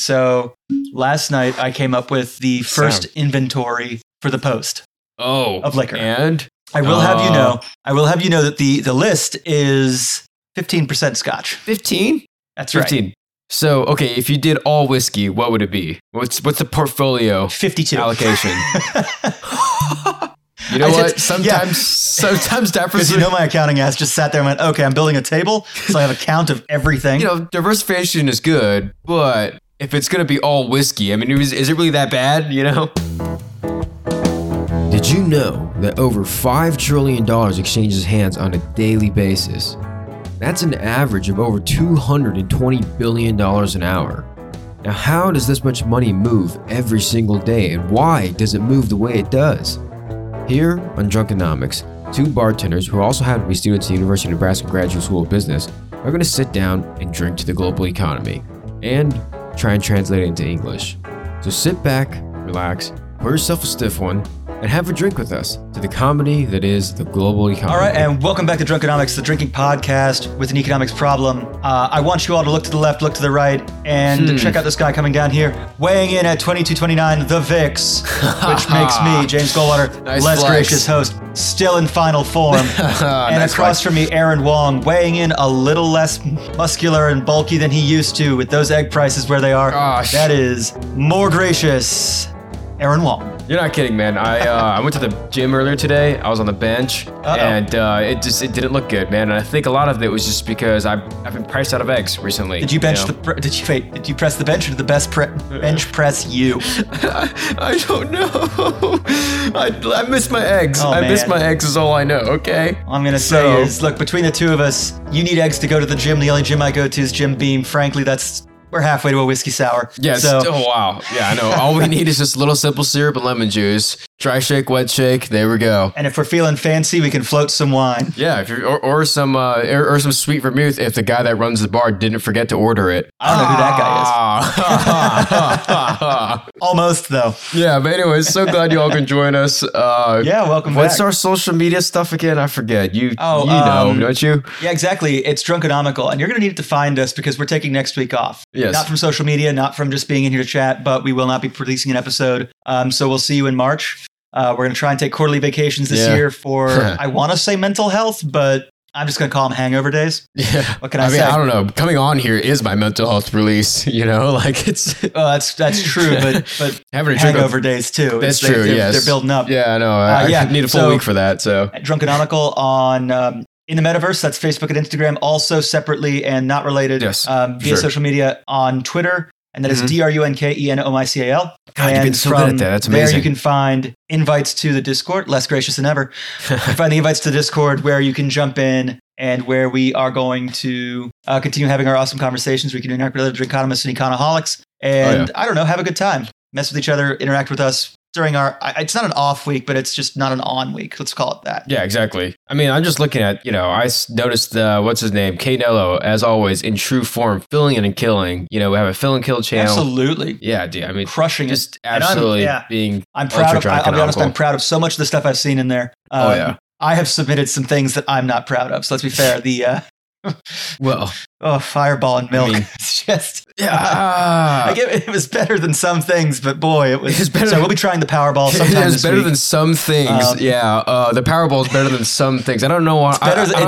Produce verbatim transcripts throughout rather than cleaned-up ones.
So last night I came up with the first Sound. inventory for the post oh, of liquor. And I will uh, have you know, I will have you know that the, the list is fifteen percent Scotch. fifteen? That's right. fifteen. So, okay, if you did all whiskey, what would it be? What's what's the portfolio fifty-two allocation? You know I what? Did, sometimes, yeah. sometimes because you know my accounting ass just sat there and went, okay, I'm building a table, so I have a count of everything. You know, diversification is good, but if it's going to be all whiskey, I mean, is, is it really that bad, you know? Did you know that over five trillion dollars exchanges hands on a daily basis? That's an average of over two hundred twenty billion dollars an hour. Now, how does this much money move every single day, and why does it move the way it does? Here on Drunkenomics, two bartenders who also happen to be students at the University of Nebraska Graduate School of Business are going to sit down and drink to the global economy and try and translate it into English. So sit back, relax, pour yourself a stiff one, and have a drink with us to the comedy that is the global economy. All right, and welcome back to Drunkenomics, the drinking podcast with an economics problem. Uh, I want you all to look to the left, look to the right, and hmm. check out this guy coming down here, weighing in at twenty-two twenty-nine, the V I X, which makes me, James Goldwater, nice less flex. gracious host, still in final form. and nice across flex. from me, Aaron Wong, weighing in a little less muscular and bulky than he used to with those egg prices where they are. Gosh. That is more gracious, Aaron Wong. You're not kidding, man. I uh, I went to the gym earlier today. I was on the bench, Uh-oh. and uh, it just it didn't look good, man. And I think a lot of it was just because I've I've been priced out of eggs recently. Did you bench you know? the? Did you wait? Did you press the bench or did the best pre- bench press you? I, I don't know. I, I missed my eggs. Oh, I missed my eggs is all I know. Okay. All I'm gonna so. say is, look, between the two of us, you need eggs to go to the gym. The only gym I go to is Jim Beam. Frankly, that's. We're halfway to a whiskey sour. Yes. So. Oh, wow. Yeah, I know. All we need is just a little simple syrup and lemon juice. Dry shake, wet shake. There we go. And if we're feeling fancy, we can float some wine. Yeah, if you're, or, or some uh, or, or some sweet vermouth if the guy that runs the bar didn't forget to order it. I don't know who that guy is. Almost, though. Yeah, but anyways, so glad you all can join us. Uh, yeah, welcome what's back. What's our social media stuff again? I forget. You, oh, you um, know, don't you? Yeah, exactly. It's Drunkenomical, and you're going to need to find us because we're taking next week off. Yes. Not from social media, not from just being in here to chat, but we will not be releasing an episode. Um, so we'll see you in March. Uh, we're going to try and take quarterly vacations this yeah. year for, I want to say mental health, but I'm just going to call them hangover days. Yeah. What can I, I mean, say? I don't know. Coming on here is my mental health release, you know, like it's. Well, that's that's true, but, but having a hangover of, days too. That's true, they, yes. They're building up. Yeah, I know. I, uh, yeah. I need a full so, week for that, so. Drunkenomical on... Um, in the metaverse, that's Facebook and Instagram, also separately and not related yes, um, via sure. social media on Twitter. And that mm-hmm. is D R U N K E N O M I C A L. God, and you've been so good at that. That's amazing. There you can find invites to the Discord, less gracious than ever. You can find the invites to the Discord where you can jump in and where we are going to uh, continue having our awesome conversations. We can interact with other economists and econoholics. And oh, yeah. I don't know, have a good time. Mess with each other, interact with us. During our, it's not an off week, but it's just not an on week. Let's call it that. Yeah, exactly. I mean, I'm just looking at, you know, I noticed, uh, what's his name? Canelo, as always, in true form, filling it and killing. You know, we have a fill and kill channel. Absolutely. Yeah, dude. I mean, crushing it. Just absolutely I'm, yeah. being I'm proud of, I'll be honest, I'm proud of so much of the stuff I've seen in there. Um, oh, yeah. I have submitted some things that I'm not proud of. So let's be fair. The, uh, well, oh, Fireball and milk. I mean, it's just, yeah, uh, I get, it was better than some things, but boy, it was, it was better. So we'll be trying the Powerball sometime. It was this better week. Than some things. Um, yeah. Uh, the Powerball is better than some things. I don't know. Why, I, than, I, I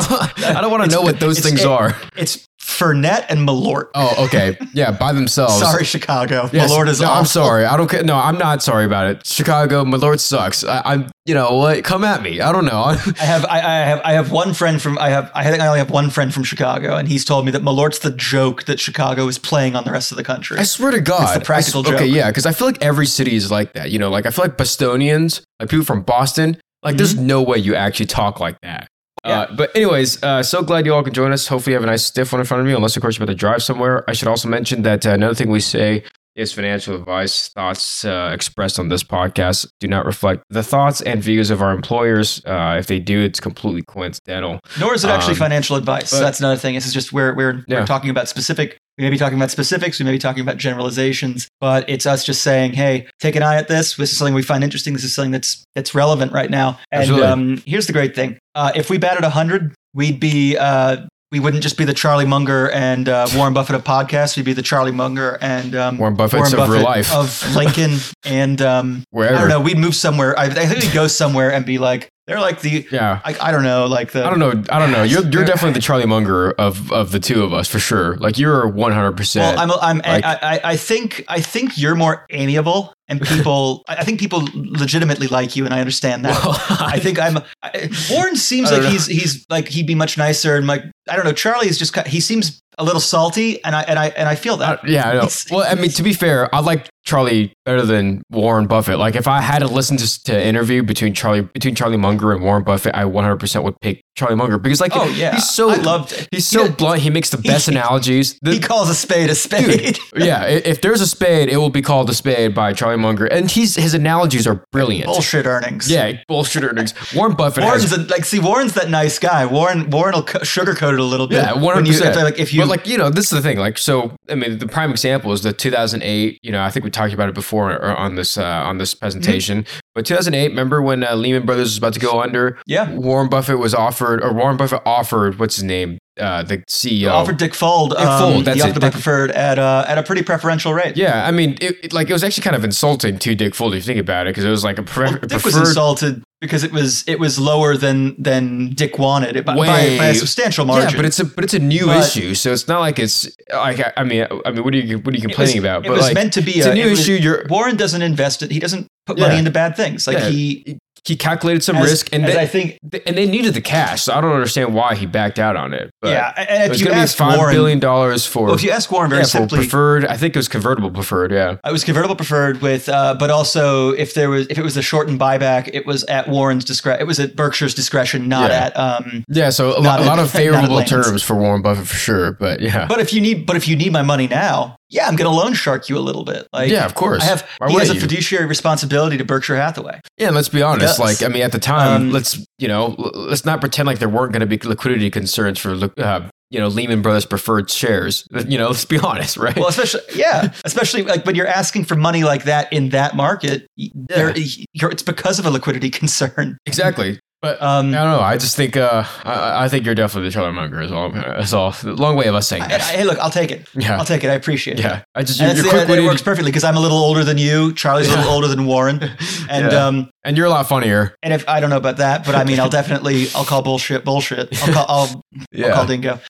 don't, don't want to know what those things it, are. It's Fernet and Malort. Oh, okay. Yeah. By themselves. Sorry, Chicago. Yes. Malort is no, awful. I'm sorry. I don't care. No, I'm not sorry about it. Chicago, Malort sucks. I, I'm, you know what? Come at me. I don't know. I have, I, I have, I have one friend from, I have, I think I only have one friend from Chicago, and he's told me that Malort's the joke that Chicago is playing on the rest of the country. I swear to God. It's the practical I, okay, joke. Okay. Yeah. Cause I feel like every city is like that. You know, like I feel like Bostonians, like people from Boston, like mm-hmm. there's no way you actually talk like that. Yeah. Uh, but anyways, uh, so glad you all can join us. Hopefully you have a nice stiff one in front of you, unless, of course, you're about to drive somewhere. I should also mention that uh, another thing we say is financial advice. Thoughts uh, expressed on this podcast do not reflect the thoughts and views of our employers. Uh, if they do, it's completely coincidental. Nor is it actually um, financial advice. But, that's another thing. This is just where we're, yeah. we're talking about specific. We may be talking about specifics. We may be talking about generalizations, but it's us just saying, hey, take an eye at this. This is something we find interesting. This is something that's that's relevant right now. And um, here's the great thing. Uh, if we batted one hundred, we'd be uh, we wouldn't just be the Charlie Munger and uh, Warren Buffett of podcasts. We'd be the Charlie Munger and um, Warren, Buffett's Warren Buffett of real life of Lincoln and um, wherever. I don't know. We'd move somewhere. I, I think we'd go somewhere and be like, they're like the yeah. I, I don't know, like the I don't know. I don't know. You're you're definitely the Charlie Munger of, of the two of us for sure. Like you're one hundred percent. Well, I'm I'm like, I, I I think I think you're more amiable. And people, I think people legitimately like you, and I understand that. Well, I, I think I'm. I, Warren seems like know. he's he's like he'd be much nicer, and like I don't know. Charlie's just he seems a little salty, and I and I and I feel that. I, yeah, I know. It's, well, I mean, to be fair, I like Charlie better than Warren Buffett. Like, if I had to listen to, to an interview between Charlie between Charlie Munger and Warren Buffett, I one hundred percent would pick Charlie Munger because, like, oh, yeah. he's so I loved it. He's so he, blunt. He makes the best he, analogies. The, he calls a spade a spade. Dude, yeah, if there's a spade, it will be called a spade by Charlie Munger, and he's his analogies are brilliant. Bullshit earnings. Yeah, bullshit earnings. Warren Buffett. Warren's has, a, like, see, Warren's that nice guy. Warren, Warren will co- sugarcoat it a little bit. Yeah, Warren. When you say like, if you, but like, you know, this is the thing. Like, so, I mean, the prime example is the two thousand eight. You know, I think we talked about it before on this uh, on this presentation. Mm-hmm. But two thousand eight, remember when uh, Lehman Brothers was about to go under? Yeah. Warren Buffett was offered, or Warren Buffett offered, what's his name? Uh, the C E O. Offered Dick Fuld. Dick Fuld, um, that's he it. He offered to be preferred at, uh, at a pretty preferential rate. Yeah, I mean, it, it, like, it was actually kind of insulting to Dick Fuld, if you think about it, because it was like a, pre- well, a Dick preferred... Dick was insulted because it was it was lower than than Dick wanted it by, by, by a substantial margin. Yeah, but it's a but it's a new but, issue, so it's not like it's like I, I mean I mean what are you what are you complaining it was, about? But it was like, meant to be it's a, a new issue. Was, you're, Warren doesn't invest it. He doesn't put yeah. money into bad things. Like yeah. he he calculated some as, risk, and they, I think, th- and they needed the cash. So I don't understand why he backed out on it. But yeah, and if it was going to be five Warren, billion dollars for. Well, if you ask Warren very yeah, simply, preferred. I think it was convertible preferred. Yeah, it was convertible preferred with, uh, but also if there was if it was a shortened buyback, it was at Warren's discretion. It was at Berkshire's discretion, not yeah. at. Um, yeah, so a, lot, a lot of favorable terms for Warren Buffett for sure. But yeah, but if you need, but if you need my money now. Yeah, I'm going to loan shark you a little bit. Like, yeah, of course. I have, he has a you? fiduciary responsibility to Berkshire Hathaway. Yeah, let's be honest. Like, I mean, at the time, um, let's you know, let's not pretend like there weren't going to be liquidity concerns for uh, you know Lehman Brothers preferred shares. You know, let's be honest, right? Well, especially yeah, especially like when you're asking for money like that in that market, yeah. there it's because of a liquidity concern. Exactly. But um, I don't know. I just think uh, I, I think you're definitely the Charlie Munger. Is all. That's all. Long way of us saying that. I, I, hey, look, I'll take it. Yeah, I'll take it. I appreciate yeah. it. Yeah, I just and you're, you're quick, the, it works perfectly because I'm a little older than you. Charlie's yeah. a little older than Warren, and yeah. um, and you're a lot funnier. And if I don't know about that, but I mean, I'll definitely I'll call bullshit bullshit. I'll call I'll, yeah. I'll call Dingo.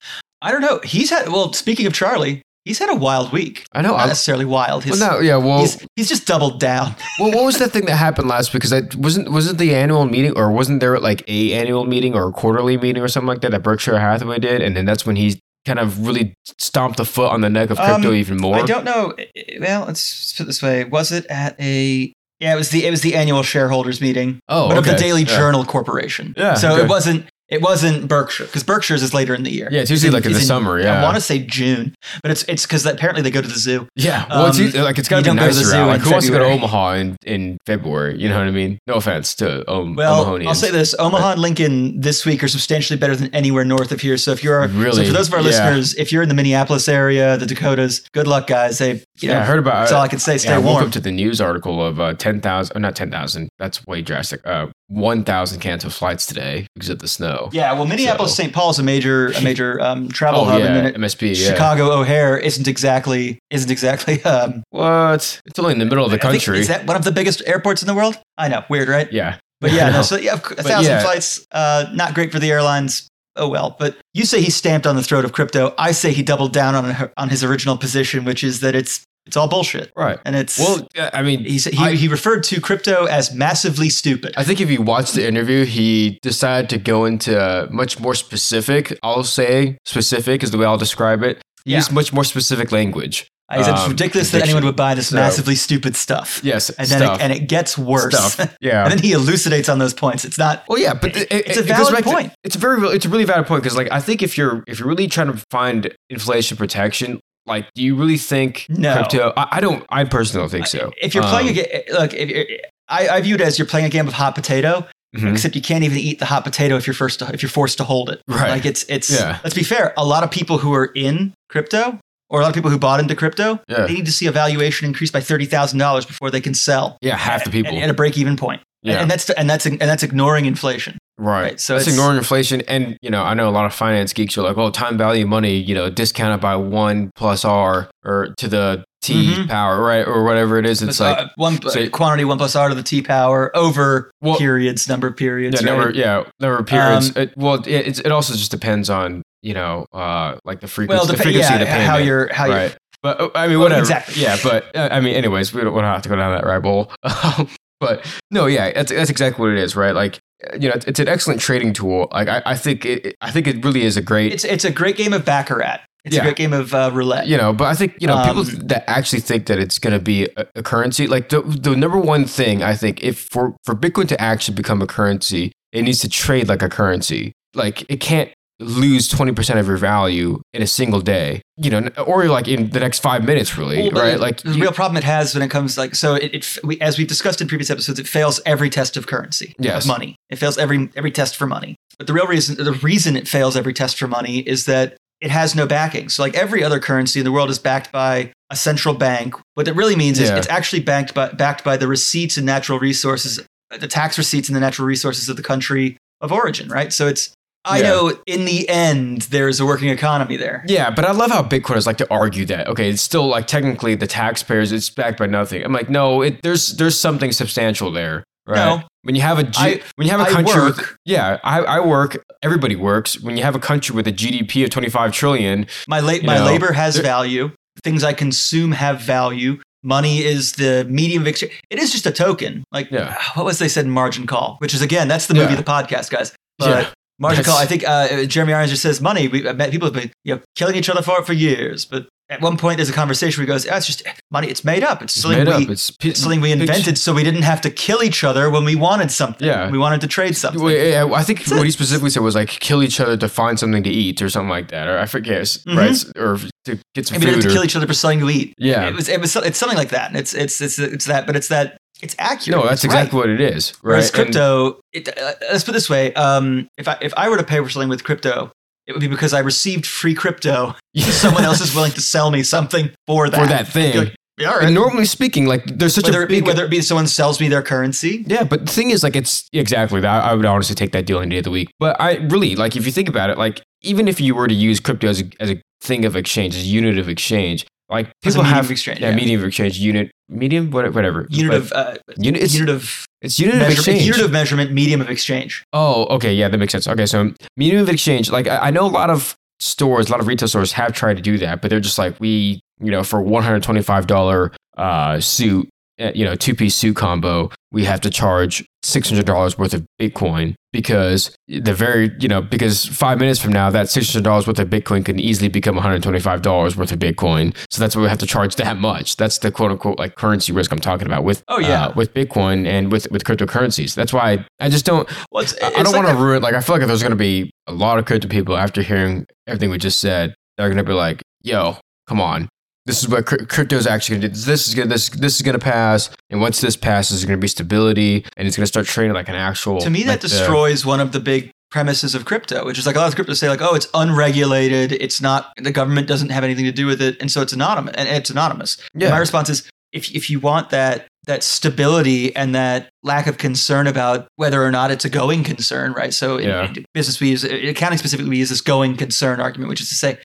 I don't know. He's had well. Speaking of Charlie. He's had a wild week. I know. Not I, necessarily wild. His, well, no, yeah, well, he's, he's just doubled down. Well, what was that thing that happened last week? Because I wasn't wasn't the annual meeting, or wasn't there like a annual meeting or a quarterly meeting or something like that that Berkshire Hathaway did, and then that's when he kind of really stomped the foot on the neck of crypto um, even more. I don't know. Well, let's put it this way: was it at a? Yeah, it was the it was the annual shareholders meeting. Oh, but okay. Of the Daily yeah. Journal Corporation. Yeah, so okay. it wasn't. It wasn't Berkshire because Berkshire's is later in the year. Yeah, it's usually it's in, like in the in, summer. Yeah, I want to say June, but it's it's because apparently they go to the zoo. Yeah, well, um, it's usually, like it's got to be nicer. Go to like, who wants to go to Omaha in, in February? You know what I mean? No offense to um, well, Omahanians. I'll say this: Omaha and Lincoln this week are substantially better than anywhere north of here. So if you're really, so for those of our yeah. listeners, if you're in the Minneapolis area, the Dakotas, good luck, guys. They you yeah, know, I heard about. That's all I can say. Stay yeah, warm. I woke up to the news article of uh, ten thousand, not ten thousand. That's way drastic. Uh, one thousand canceled flights today because of the snow. Yeah, well, Minneapolis, Saint So. Paul is a major, a major um, travel oh, hub. Yeah, and then M S P. Chicago yeah. O'Hare isn't exactly, isn't exactly. Um, what? It's only in the middle of the country. Think, is that one of the biggest airports in the world? I know, weird, right? Yeah, but yeah, no, so yeah, a thousand yeah. flights, uh, not great for the airlines. Oh well, but you say he stamped on the throat of crypto. I say he doubled down on on his original position, which is that it's. It's all bullshit. Right. And it's, well, I mean, he's, he, I, he referred to crypto as massively stupid. I think if you watch the interview, he decided to go into much more specific. I'll say specific is the way I'll describe it. He yeah. used much more specific language. I said, it's ridiculous um, that anyone would buy this so, massively stupid stuff. Yes, and then stuff. It, and it gets worse. Stuff. Yeah, and then he elucidates on those points. It's not. Well, yeah, but it, it, it's a valid it point. To, it's a very, it's a really valid point because, like, I think if you're if you're really trying to find inflation protection. Like, do you really think no. crypto? I, I don't. I personally don't think so. If you're um, playing a game, look, if you're, I, I view it as you're playing a game of hot potato. Mm-hmm. Except you can't even eat the hot potato if you're first to, if you're forced to hold it. Right. Like it's it's. Yeah. Let's be fair. A lot of people who are in crypto. Or a lot of people who bought into crypto, yeah. they need to see a valuation increase by thirty thousand dollars before they can sell. Yeah, half the people. At, at a break-even point. Yeah. And, and that's and that's and that's ignoring inflation. Right. right. So it's ignoring inflation. And, you know, I know a lot of finance geeks are like, oh, time value money, you know, discounted by one plus R or to the T mm-hmm. power, right? Or whatever it is. It's uh, like one so, quantity, one plus R to the T power over well, periods, number of periods. Yeah, right? number, yeah, number of periods. Um, it, well, it, it, it also just depends on, you know, uh, like the frequency, well, the, the frequency yeah, of the payment. How you're, how right. you're, but I mean, whatever. Exactly. Yeah. But uh, I mean, anyways, we don't want to have to go down that rabbit hole. But no, yeah, that's, that's exactly what it is, right? Like, you know, it's an excellent trading tool. Like, I, I think it, I think it really is a great. It's it's a great game of baccarat. It's yeah. a great game of uh, roulette. You know, but I think you know um, people that actually think that it's going to be a, a currency. Like the the number one thing I think, if for, for Bitcoin to actually become a currency, it needs to trade like a currency. Like it can't lose twenty percent of your value in a single day, you know, or like in the next five minutes, really, well, right? Like the you, real problem it has when it comes like, so it, it we, as we've discussed in previous episodes, it fails every test of currency, yes. of money. It fails every, every test for money. But the real reason, the reason it fails every test for money is that it has no backing. So like every other currency in the world is backed by a central bank. What that really means yeah. is it's actually backed by, backed by the receipts and natural resources, the tax receipts and the natural resources of the country of origin, right? So it's, I yeah. know in the end, there's a working economy there. Yeah, but I love how Bitcoiners like to argue that, okay, it's still like technically the taxpayers, it's backed by nothing. I'm like, no, it, there's there's something substantial there, right? No. When you have a, G- I, when you have a I country, work. With, yeah, I, I work, everybody works. When you have a country with a G D P of twenty-five trillion. My, la- my know, labor has value. Things I consume have value. Money is the medium of exchange. It is just a token. Like, yeah. what was they said in Margin Call? Which is, again, that's the movie, yeah. the podcast, guys. But. Yeah. Margin Call, I think uh, Jeremy Irons just says money. We met people have been you know, killing each other for it for years. But at one point, there's a conversation where he goes, oh, it's just money. It's made up. It's, it's something, made we, up. It's p- it's something we invented p- so we didn't have to kill each other when we wanted something. Yeah. We wanted to trade something. Well, yeah, I think so, what he specifically said was like kill each other to find something to eat or something like that. Or I forget. Mm-hmm. Right? Or to get some I mean, food. Or, to kill each other for something to eat. Yeah. It was, it was, it's something like that. And it's, it's, it's, it's that, but it's that. It's accurate. No, that's exactly right. what it is. Right? Whereas crypto, it, uh, let's put it this way. Um, if I if I were to pay for something with crypto, it would be because I received free crypto. Yeah. Someone else is willing to sell me something for that. For that thing. Like, yeah, all right. And normally speaking, like there's such whether a big... It be, whether it be someone sells me their currency. Yeah, but the thing is like it's... Exactly. That I would honestly take that deal any day of the week. But I really, like if you think about it, like even if you were to use crypto as a, as a thing of exchange, as a unit of exchange, like people medium have... Of exchange, yeah, yeah, medium of exchange, unit... Medium, whatever. Unit but, of uh, unit. It's unit of, it's unit of exchange. It's unit of measurement. Medium of exchange. Oh, okay, yeah, that makes sense. Okay, so medium of exchange. Like I, I know a lot of stores, a lot of retail stores have tried to do that, but they're just like we, you know, for one hundred twenty-five dollar uh, suit, you know, two-piece suit combo, we have to charge six hundred dollars worth of Bitcoin because the very, you know, because five minutes from now, that six hundred dollars worth of Bitcoin can easily become one hundred twenty-five dollars worth of Bitcoin. So that's why we have to charge that much. That's the quote-unquote like currency risk I'm talking about with oh yeah uh, with Bitcoin and with with cryptocurrencies. That's why I, I just don't. Well, it's, it's I don't like want to ruin. Like I feel like if there's going to be a lot of crypto people after hearing everything we just said, they're going to be like, "Yo, come on." This is what crypto is actually going to do. This is going to this, this is going to pass, and once this passes, there's going to be stability, and it's going to start trading like an actual. To me, that like destroys the, one of the big premises of crypto, which is like a lot of crypto say like, "Oh, it's unregulated. It's not the government doesn't have anything to do with it, and so it's anonymous." And it's anonymous. Yeah. And my response is, if if you want that that stability and that lack of concern about whether or not it's a going concern, right? So yeah. in, in business we use accounting specifically we use this going concern argument, which is to say,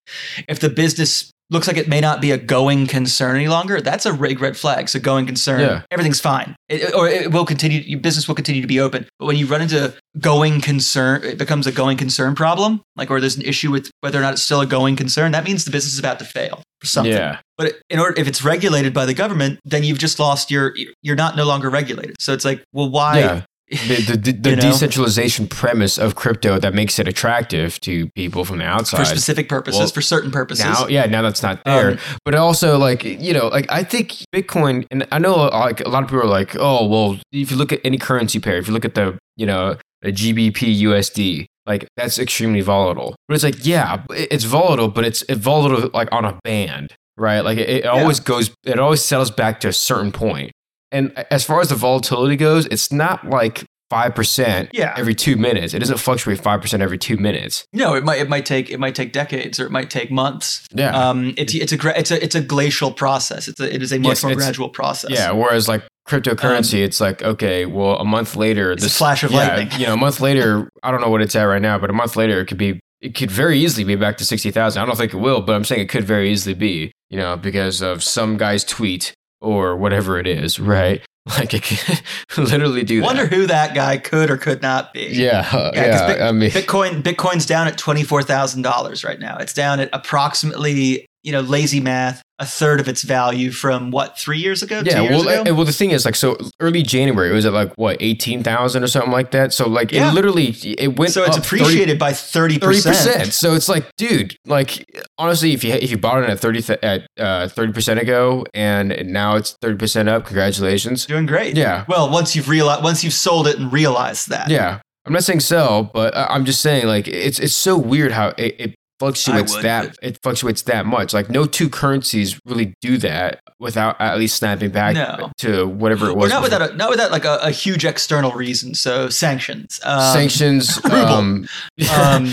if the business looks like it may not be a going concern any longer, that's a big red flag. So going concern, yeah. everything's fine. It, or it will continue, your business will continue to be open. But when you run into going concern, it becomes a going concern problem, like, or there's an issue with whether or not it's still a going concern, that means the business is about to fail or something. Yeah. But in order, if it's regulated by the government, then you've just lost your, you're not no longer regulated. So it's like, well, why? Yeah. The, the, the, the decentralization premise of crypto that makes it attractive to people from the outside for specific purposes, well, for certain purposes. Now, yeah, now that's not there. Um, but also, like you know, like I think Bitcoin, and I know like a lot of people are like, oh, well, if you look at any currency pair, if you look at the you know the G B P U S D, like that's extremely volatile. But it's like, yeah, it's volatile, but it's volatile like on a band, right? Like it, it always yeah. goes, it always settles back to a certain point. And as far as the volatility goes, it's not like five percent yeah. every two minutes. It doesn't fluctuate five percent every two minutes. No, it might it might take it might take decades or it might take months. Yeah, um, it's it's a it's a it's a glacial process. It's a, it is a much yes, more gradual process. Yeah, whereas like cryptocurrency, um, it's like, okay, well, a month later, it's this a flash of yeah, lightning. You know, a month later, I don't know what it's at right now, but a month later, it could be, it could very easily be back to sixty thousand. I don't think it will, but I'm saying it could very easily be, you know, because of some guy's tweet or whatever it is, right? Like, it could literally do that. Wonder who that guy could or could not be. Yeah. Uh, yeah, yeah Bit- I mean, Bitcoin, Bitcoin's down at twenty-four thousand dollars right now. It's down at approximately, you know, lazy math, a third of its value from what, three years ago? Yeah. Two years well, ago? I, well, the thing is, like, so early January, it was at like what, eighteen thousand or something like that. So, like, yeah. it literally, it went. So it's up appreciated thirty, by thirty percent. thirty percent. So it's like, dude, like, honestly, if you if you bought it at thirty at uh, thirty percent ago and now it's thirty percent up, congratulations. Doing great. Yeah. Well, once you've realized, once you've sold it and realized that. Yeah. I'm not saying sell, but I'm just saying, like, it's it's so weird how it. it fluctuates would, that but. it fluctuates that much. Like, no two currencies really do that without at least snapping back no. to whatever it was. Or not before. without a, not without like a, a huge external reason. So sanctions, um, sanctions, um, um,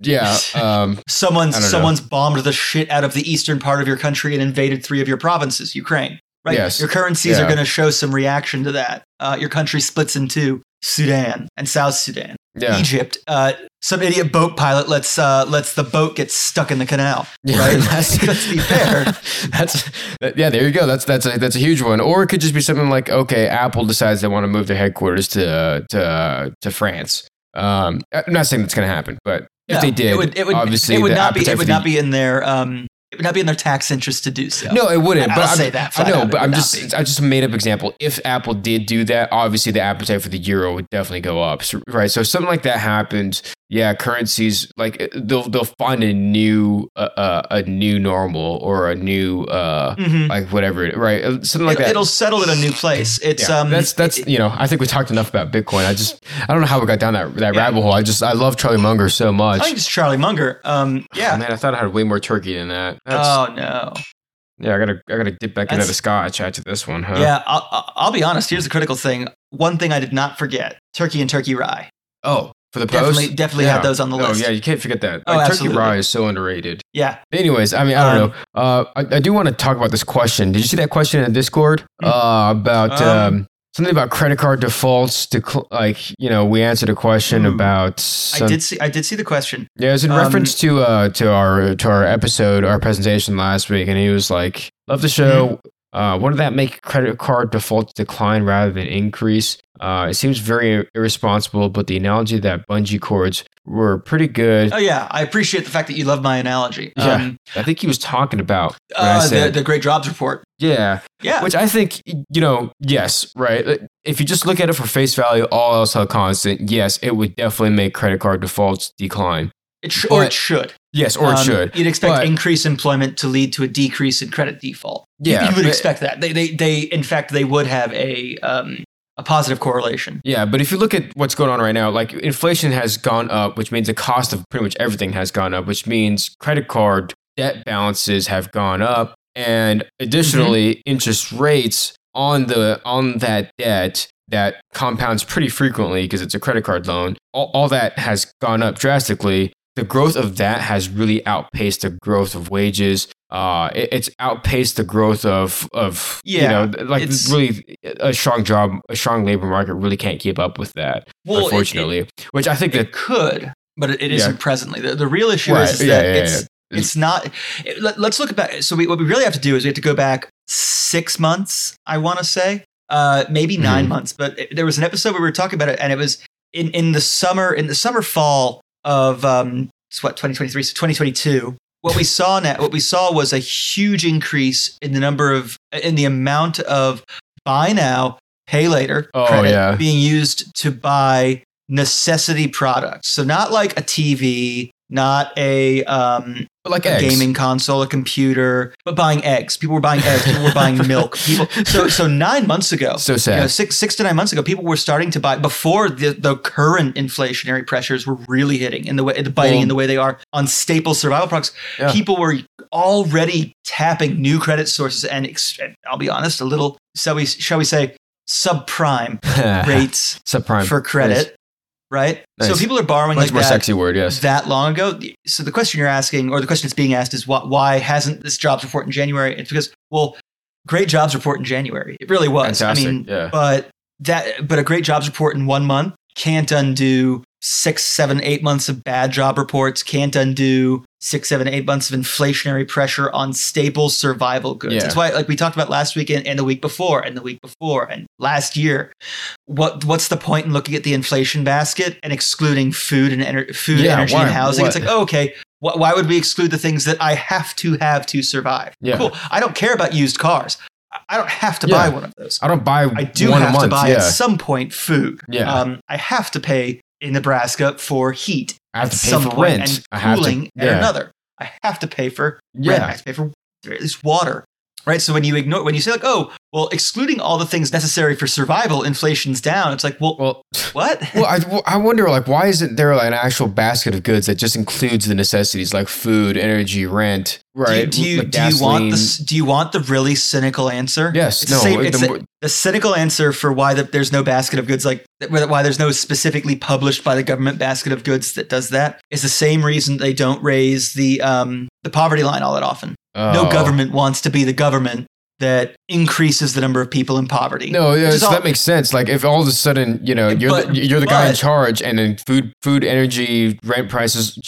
yeah, um, someone's someone's know. bombed the shit out of the eastern part of your country and invaded three of your provinces, Ukraine. Right, yes. Your currencies yeah. are going to show some reaction to that. Uh, your country splits in two. Sudan and South Sudan, yeah. Egypt. Uh, some idiot boat pilot lets uh, lets the boat get stuck in the canal. Yeah, right, that's, let's be fair. That's that, yeah. There you go. That's that's a, that's a huge one. Or it could just be something like, okay, Apple decides they want to move their headquarters to uh, to uh, to France. Um, I'm not saying that's going to happen, but no, if they did, it would, it would obviously it would not be it would the, not be in their. Um, It would not be in their tax interest to do so. No, it wouldn't. But I'll I'm, say that. I know, but I'm just, be. I just made up example. If Apple did do that, obviously the appetite for the euro would definitely go up, right? So if something like that happens, yeah, currencies, like they'll they'll find a new uh, uh, a new normal or a new uh, mm-hmm. like whatever, right? Something like it, that. It'll settle in a new place. It's yeah, um, that's that's it, you know, I think we talked enough about Bitcoin. I just I don't know how we got down that that yeah. rabbit hole. I just I love Charlie Munger so much. I think it's Charlie Munger. Um, yeah, oh, man, I thought I had way more turkey than that. That's, oh no! Yeah, I gotta, I gotta dip back That's, into the scotch after this one, huh? Yeah, I'll, I'll be honest. Here's the critical thing. One thing I did not forget: turkey and turkey rye. Oh, for the post, definitely, definitely yeah. had those on the list. Oh yeah, you can't forget that. Oh, like, absolutely. Turkey rye is so underrated. Yeah. Anyways, I mean, I don't um, know. Uh, I, I do want to talk about this question. Did you see that question in Discord mm-hmm. uh, about um, um, something about credit card defaults? To cl- like, you know, we answered a question ooh, about. Some, I did see. I did see the question. Yeah, it was in um, reference to uh, to our to our episode, our presentation last week, and he was like, "Love the show. Uh, wouldn't that make credit card defaults decline rather than increase? Uh, it seems very irresponsible, but the analogy that bungee cords were pretty good." Oh yeah, I appreciate the fact that you love my analogy. Yeah, um, I think he was talking about uh, said, the, the Great Jobs Report. Yeah, yeah. Which I think, you know, yes, right. If you just look at it for face value, all else held constant, yes, it would definitely make credit card defaults decline. It sh- but, or it should. Yes, or um, it should. You'd expect but, increased employment to lead to a decrease in credit default. Yeah, you would but, expect that. They, they, they. In fact, they would have a um, a positive correlation. Yeah, but if you look at what's going on right now, like inflation has gone up, which means the cost of pretty much everything has gone up, which means credit card debt balances have gone up, and additionally, mm-hmm. interest rates on the on that debt. That compounds pretty frequently because it's a credit card loan. All, all that has gone up drastically. The growth of that has really outpaced the growth of wages. Uh, it, it's outpaced the growth of of yeah, you know, like really a strong job, a strong labor market really can't keep up with that. Well, unfortunately, it, it, which I think it that could, but it, it yeah. isn't presently. The, the real issue right. is, is yeah, that yeah, it's yeah. it's not. It, let, let's look back. So we, what we really have to do is we have to go back six months. I want to say. Uh, maybe nine mm-hmm. months, but it, there was an episode where we were talking about it, and it was in, in the summer, in the summer fall of um, it's what twenty twenty-three, so twenty twenty-two. What we saw now, what we saw was a huge increase in the number of, in the amount of buy now, pay later oh, credit yeah. being used to buy necessity products. So not like a T V, not a um, like a gaming console, a computer, but buying eggs. People were buying eggs. People were buying milk. People. So so nine months ago, so sad. You know, six six to nine months ago, people were starting to buy before the, the current inflationary pressures were really hitting in the way, the biting well, in the way they are on staple survival products. Yeah. People were already tapping new credit sources, and I'll be honest, a little shall we shall we say subprime rates subprime for credit. Yes. Right? Nice. So people are borrowing much like more that, sexy word, yes. that long ago. So the question you're asking, or the question that's being asked is, why, why hasn't this jobs report in January? It's because, well, great jobs report in January. It really was. Fantastic. I mean, yeah. but that, but a great jobs report in one month can't undo six, seven, eight months of bad job reports, can't undo six, seven, eight months of inflationary pressure on staple survival goods. Yeah. That's why, like we talked about last week and, and the week before and the week before and last year, what what's the point in looking at the inflation basket and excluding food and ener- food, yeah, energy, why, and housing? What? It's like, oh, okay, wh- why would we exclude the things that I have to have to survive? Yeah. Cool. I don't care about used cars. I don't have to yeah. buy one of those. I don't buy. I do one have a month, to buy yeah. at some point food. Yeah. Um, I have to pay in Nebraska for heat. I have at to pay some for point rent and I cooling have to, yeah. at another. I have to pay for yeah. rent. I have to pay for at least water. Right. So when you ignore, when you say like, oh, well, excluding all the things necessary for survival, inflation's down. It's like, well, well what? Well, I, well, I wonder, like, why isn't there like an actual basket of goods that just includes the necessities like food, energy, rent, right? Do you, do you, do you want the do you want the really cynical answer? Yes. It's no. The, same, it's the, a, the cynical answer for why the, there's no basket of goods, like why there's no specifically published by the government basket of goods that does that, is the same reason they don't raise the um the poverty line all that often. Oh. No government wants to be the government that increases the number of people in poverty. No, yeah, so all, that makes sense. Like if all of a sudden, you know, you're but, the, you're the but, guy in charge, and then food, food, energy, rent prices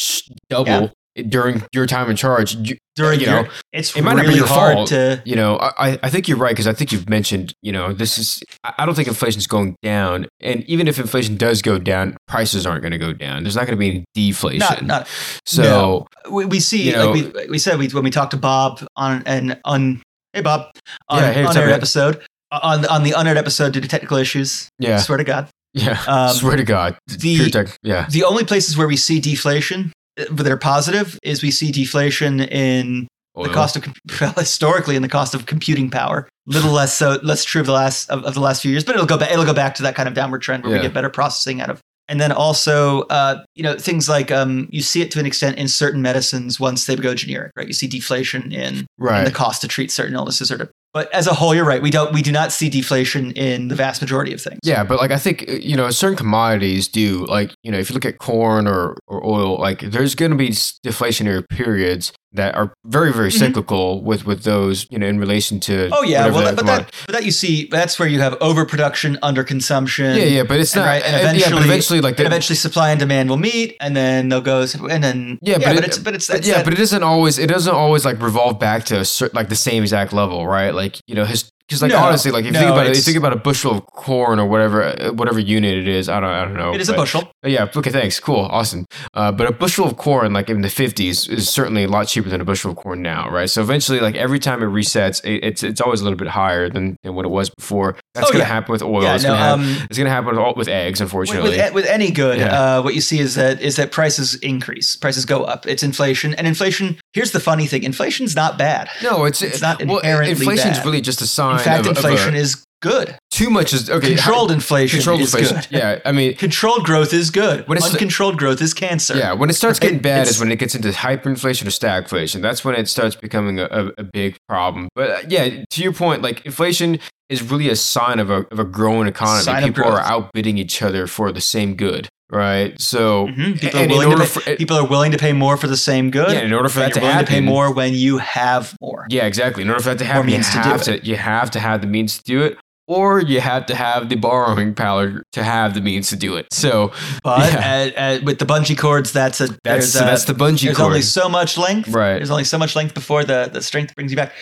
double yeah. during your time in charge. You, during you your, know, it's it might really not be your hard fault. To, you know, I I think you're right, because I think you've mentioned, you know, this is, I don't think inflation is going down, and even if inflation does go down, prices aren't going to go down. There's not going to be any deflation. Not, not, so no. we, we see, you know, like we we said we, when we talked to Bob on an on. Hey, Bob, on yeah, hey, unaired episode, on, on the unaired episode due to technical issues. Yeah. Swear to God. Yeah. Um, swear to God. The, tech, yeah. the only places where we see deflation that are positive is we see deflation in Oil. the cost of, well, historically in the cost of computing power. Little less so, less true of the last, of, of the last few years, but it'll go back, it'll go back to that kind of downward trend where yeah. we get better processing out of. And then also, uh, you know, things like um, you see it to an extent in certain medicines once they go generic, right? You see deflation in, right. in the cost to treat certain illnesses, or to, but as a whole, you're right. We don't, we do not see deflation in the vast majority of things. Yeah, but like I think, you know, certain commodities do. Like, you know, if you look at corn or, or oil, like there's going to be deflationary periods that are very, very mm-hmm. cyclical with, with those, you know, in relation to. Oh yeah, well, that, but that but that you see, that's where you have overproduction, underconsumption. Yeah, yeah, but it's not. And, right, and eventually, yeah, but eventually, like the, and eventually, supply and demand will meet, and then they'll go, and then yeah, yeah but, but it, it's but it's, it's yeah, that, but it isn't always it doesn't always like revolve back to a, like the same exact level, right? Like you know his. Because like no, honestly, like if no, you think about it, if you think about a bushel of corn or whatever, whatever unit it is, I don't, I don't know. It is but, a bushel. Yeah. Okay. Thanks. Cool. Awesome. Uh, but a bushel of corn, like in the fifties, is certainly a lot cheaper than a bushel of corn now, right? So eventually, like every time it resets, it, it's it's always a little bit higher than, than what it was before. That's oh, gonna yeah. happen with oil. Yeah, it's, no, gonna um, happen, it's gonna happen with, with eggs, unfortunately. With, with any good, yeah. uh, what you see is that is that prices increase, prices go up. It's inflation, and inflation. Here's the funny thing: inflation's not bad. No, it's it's not well, inherently inflation's bad. Really just a sign. In fact, of, inflation of a, is good. Too much is okay. Controlled inflation controlled is inflation. Good. Yeah, I mean, controlled growth is good. Uncontrolled growth is cancer. Yeah, when it starts getting bad it's, is when it gets into hyperinflation or stagflation. That's when it starts becoming a, a, a big problem. But yeah, to your point, like inflation is really a sign of a of a growing economy. People are outbidding each other for the same good. Right, so mm-hmm. people, are willing to pay, for, it, people are willing to pay more for the same good. Yeah, in order for that to happen, to pay more when you have more. Yeah, exactly. In order for that to happen, you have to, to you have to have the means to do it, or you have to have the borrowing power to have the means to do it. So, but yeah. at, at, with the bungee cords, that's a that's so that's the bungee. There's cord. only so much length. Right. There's only so much length before the the strength brings you back.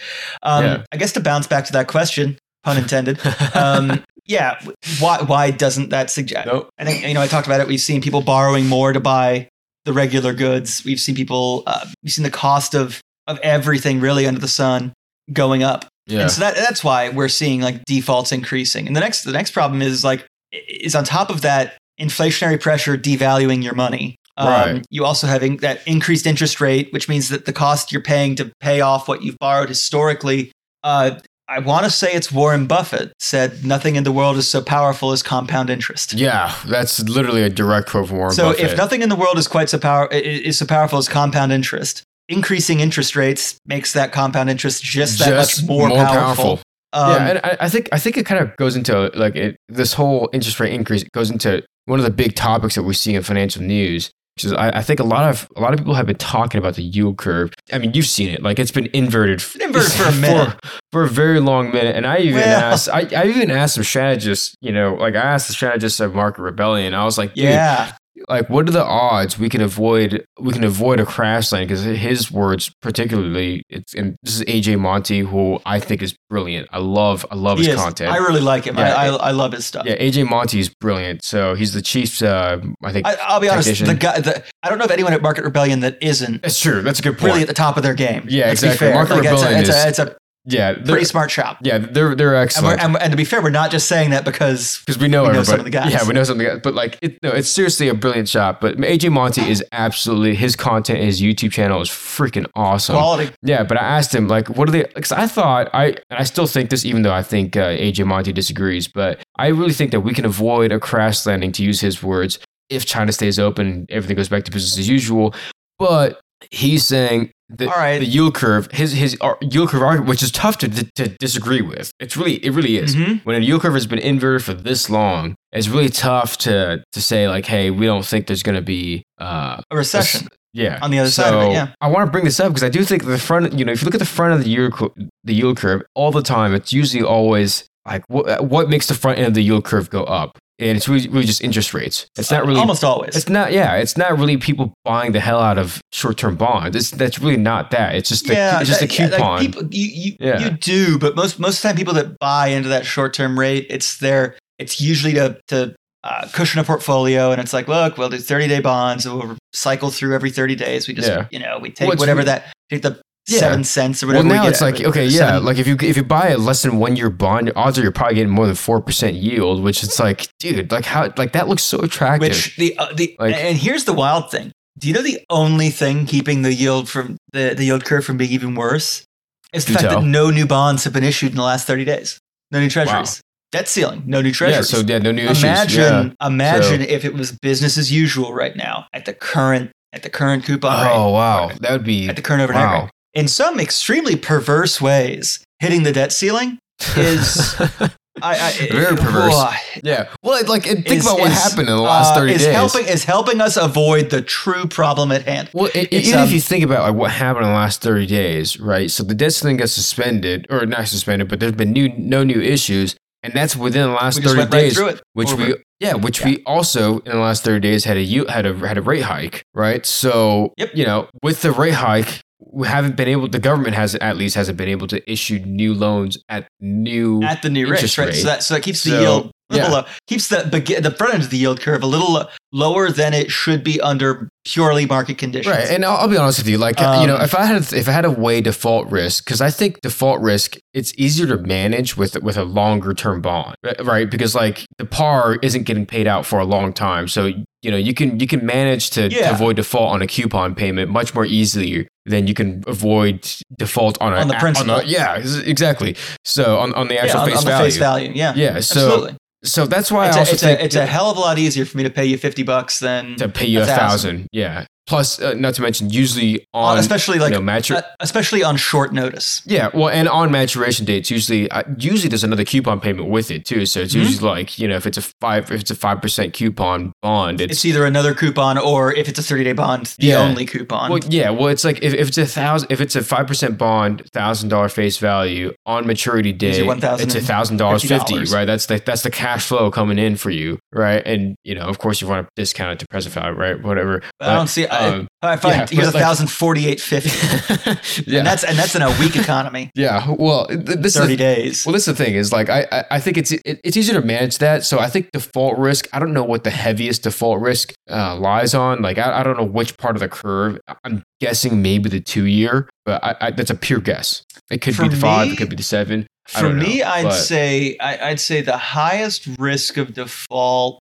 Um, yeah. I guess to bounce back to that question, pun intended. Um, Yeah, why why doesn't that suggest? Nope. I think you know I talked about it. We've seen people borrowing more to buy the regular goods. We've seen people. Uh, we've seen the cost of of everything really under the sun going up. Yeah. And so that that's why we're seeing like defaults increasing. And the next the next problem is like is on top of that inflationary pressure devaluing your money. Um, right. You also having that increased interest rate, which means that the cost you're paying to pay off what you've borrowed historically. Uh, I want to say it's Warren Buffett said, nothing in the world is so powerful as compound interest. Yeah, that's literally a direct quote from Warren so Buffett. So if nothing in the world is quite so power is so powerful as compound interest, increasing interest rates makes that compound interest just that just much more, more powerful. powerful. Um, yeah, and I, I think I think it kind of goes into like it, this whole interest rate increase. It goes into one of the big topics that we see in financial news. which is I, I think a lot of a lot of people have been talking about the yield curve. I mean, you've seen it; like it's been inverted, inverted for a minute, for, for a very long minute. And I even well, asked, I, I even asked some strategists, you know, like I asked the strategists of Market Rebellion. I was like, yeah. Like, what are the odds we can avoid we can avoid a crash land? Because his words, particularly, it's and this is A J Monty, who I think is brilliant. I love I love he his is. content. I really like him. Yeah, I, I I love his stuff. Yeah, A J Monty is brilliant. So he's the chief. Uh, I think I, I'll be technician. honest. The guy. The, I don't know of anyone at Market Rebellion that isn't. That's true. That's a good point. Really at the top of their game. Yeah, Let's exactly. Be fair. Market like, Rebellion it's a, it's a, it's a, it's a Yeah, pretty smart shop. Yeah, they're they're excellent. And, and, and to be fair, we're not just saying that because because we know, we know some of the guys. Yeah, we know some of the guys. But like, it, no, it's seriously a brilliant shop. But A J Monty is absolutely his content. His YouTube channel is freaking awesome. Quality. Yeah, but I asked him like, what are they? Because I thought I and I still think this, even though I think uh, A J Monty disagrees. But I really think that we can avoid a crash landing, to use his words, if China stays open, everything goes back to business as usual. But he's saying. The, All right. the yield curve, his his yield curve argument, which is tough to to disagree with. It's really it really is. Mm-hmm. When a yield curve has been inverted for this long, it's really tough to to say like, hey, we don't think there's going to be uh, a recession. A, yeah, on the other so side of it. Yeah, I want to bring this up because I do think the front. You know, if you look at the front of the yield the yield curve all the time, it's usually always like what what makes the front end of the yield curve go up. And it's really, really just interest rates. It's not really almost always. It's not, yeah. It's not really people buying the hell out of short-term bonds. It's, that's really not that. It's just the, yeah, it's just that, a coupon. Yeah, like people, you you, yeah. you do, but most most of the time, people that buy into that short-term rate, it's their. It's usually to to uh, cushion a portfolio, and it's like, look, we'll do thirty-day bonds, and we'll cycle through every thirty days. We just, yeah. you know, we take well, whatever really, that take the. Yeah. Seven cents or whatever. Well, now we get it's like, okay, yeah. Seven. Like if you if you buy a less than one year bond, odds are you're probably getting more than four percent yield, which it's like, dude, like how like that looks so attractive. Which the uh, the like, and here's the wild thing. Do you know the only thing keeping the yield from the, the yield curve from being even worse is the fact tell. that no new bonds have been issued in the last thirty days. No new treasuries. Wow. Debt ceiling, no new treasuries. Yeah, so yeah, no new issues. Imagine yeah. imagine so. if it was business as usual right now at the current at the current coupon oh, rate. Oh wow. That would be at the current overnight wow. rate. In some extremely perverse ways, hitting the debt ceiling is I, I, very perverse. Oh, yeah. Well, like think is, about what is, happened in the last uh, thirty is days. Helping, is helping us avoid the true problem at hand. Well, it, even um, if you think about like what happened in the last thirty days, right? So the debt ceiling got suspended, or not suspended, but there's been new no new issues, and that's within the last thirty days, right it, which over. we. Yeah, which yeah. we also in the last thirty days had a had a had a rate hike, right? So yep. you know, with the rate hike, we haven't been able. The government has at least hasn't been able to issue new loans at new at the new interest rate. Right? So that so that keeps the so, yield a little yeah. low, keeps the the front end of the yield curve a little lower than it should be under purely market conditions. Right, and I'll, I'll be honest with you, like um, you know, if I had if I had to weigh default risk, because I think default risk it's easier to manage with with a longer term bond, right? Because like the par isn't getting paid out for a long time, so you know you can you can manage to, yeah. to avoid default on a coupon payment much more easily than you can avoid default on a on the principal. On a, yeah, exactly. So on on the actual yeah, on, face on the value, face value, yeah, yeah. So. Absolutely. So that's why it's I also a, it's think a, it's a hell of a lot easier for me to pay you fifty bucks than to pay you a thousand. thousand. Yeah. Plus, uh, not to mention, usually on uh, especially like you know, matur- uh, especially on short notice. Yeah. Well, and on maturation dates, usually uh, usually there's another coupon payment with it too. So it's mm-hmm. usually like you know if it's a five if it's a five percent coupon bond, it's, it's either another coupon or if it's a thirty day bond, the yeah. only coupon. Well, yeah. Well, it's like if, if it's a thousand if it's a five percent bond, thousand dollar face value on maturity day, it's a thousand dollars fifty. Right. That's the that's the cash flow coming in for you. Right. And you know of course you want to discount it to present value. Right. Whatever. But but, I don't see. Um, I find yeah, here's like, one thousand forty-eight fifty. Yeah. And that's and that's in a weak economy. Yeah. Well, th- this thirty is, days. Well, this is the thing is like I I, I think it's it, it's easier to manage that. So I think default risk. I don't know what the heaviest default risk uh, lies on. Like I, I don't know which part of the curve. I'm guessing maybe the two year, but I, I, that's a pure guess. It could for be the five. Me, it could be the seven. For I don't me, know, I'd but. say I, I'd say the highest risk of default.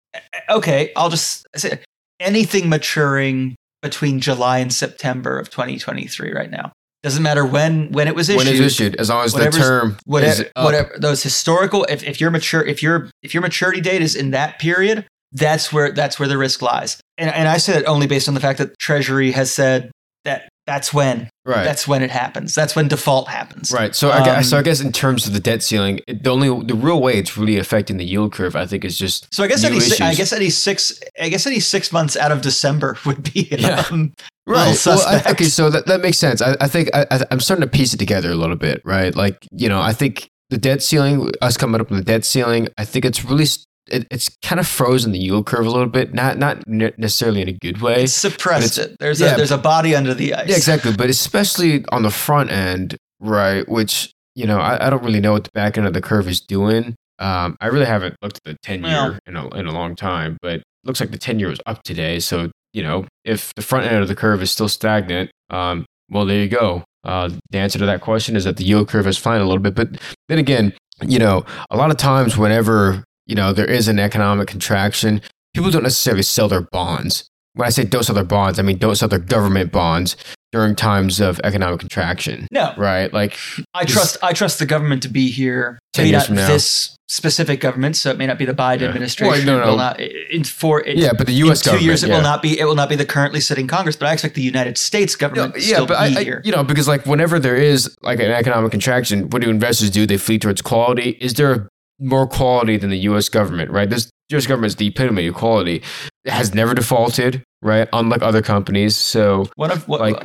Okay, I'll just say anything maturing between July and September of twenty twenty-three right now. Doesn't matter when when it was issued. When it's issued, as long as the term whatever, is up. Whatever those historical if, if your mature if your if your maturity date is in that period, that's where that's where the risk lies. And and I say that only based on the fact that Treasury has said that that's when right. that's when it happens. That's when default happens. Right. So um, I guess, so I guess in terms of the debt ceiling, it, the only the real way it's really affecting the yield curve, I think, is just so I guess any si- I guess any six I guess any six months out of December would be yeah. um, right. Well, I, okay, so that, that makes sense. I, I think I, I, I'm starting to piece it together a little bit, right? Like you know, I think the debt ceiling, us coming up with the debt ceiling, I think it's really. St- It, it's kind of frozen the yield curve a little bit, not not necessarily in a good way. It suppressed it. There's yeah, a there's a body under the ice. Yeah, exactly. But especially on the front end, right? Which you know, I, I don't really know what the back end of the curve is doing. Um, I really haven't looked at the ten year well, in a in a long time, but it looks like the ten year was up today. So you know, if the front end of the curve is still stagnant, um, well, there you go. Uh, the answer to that question is that the yield curve has flattened a little bit. But then again, you know, a lot of times whenever you know, there is an economic contraction. People don't necessarily sell their bonds. When I say don't sell their bonds, I mean don't sell their government bonds during times of economic contraction. No, right? Like I trust, I trust the government to be here. Maybe not this specific government, so it may not be the Biden yeah. administration. Well, no, no. It will not, in for it, yeah, but the U S government. In two years, it yeah. will not be. It will not be the currently sitting Congress. But I expect the United States government no, to yeah, still but be I, here. I, you know, because like whenever there is like an economic contraction, what do investors do? They flee towards quality. Is there a more quality than the U S government, right? This U S government is the epitome of quality. It has never defaulted, right? Unlike other companies. So, what if, what, like,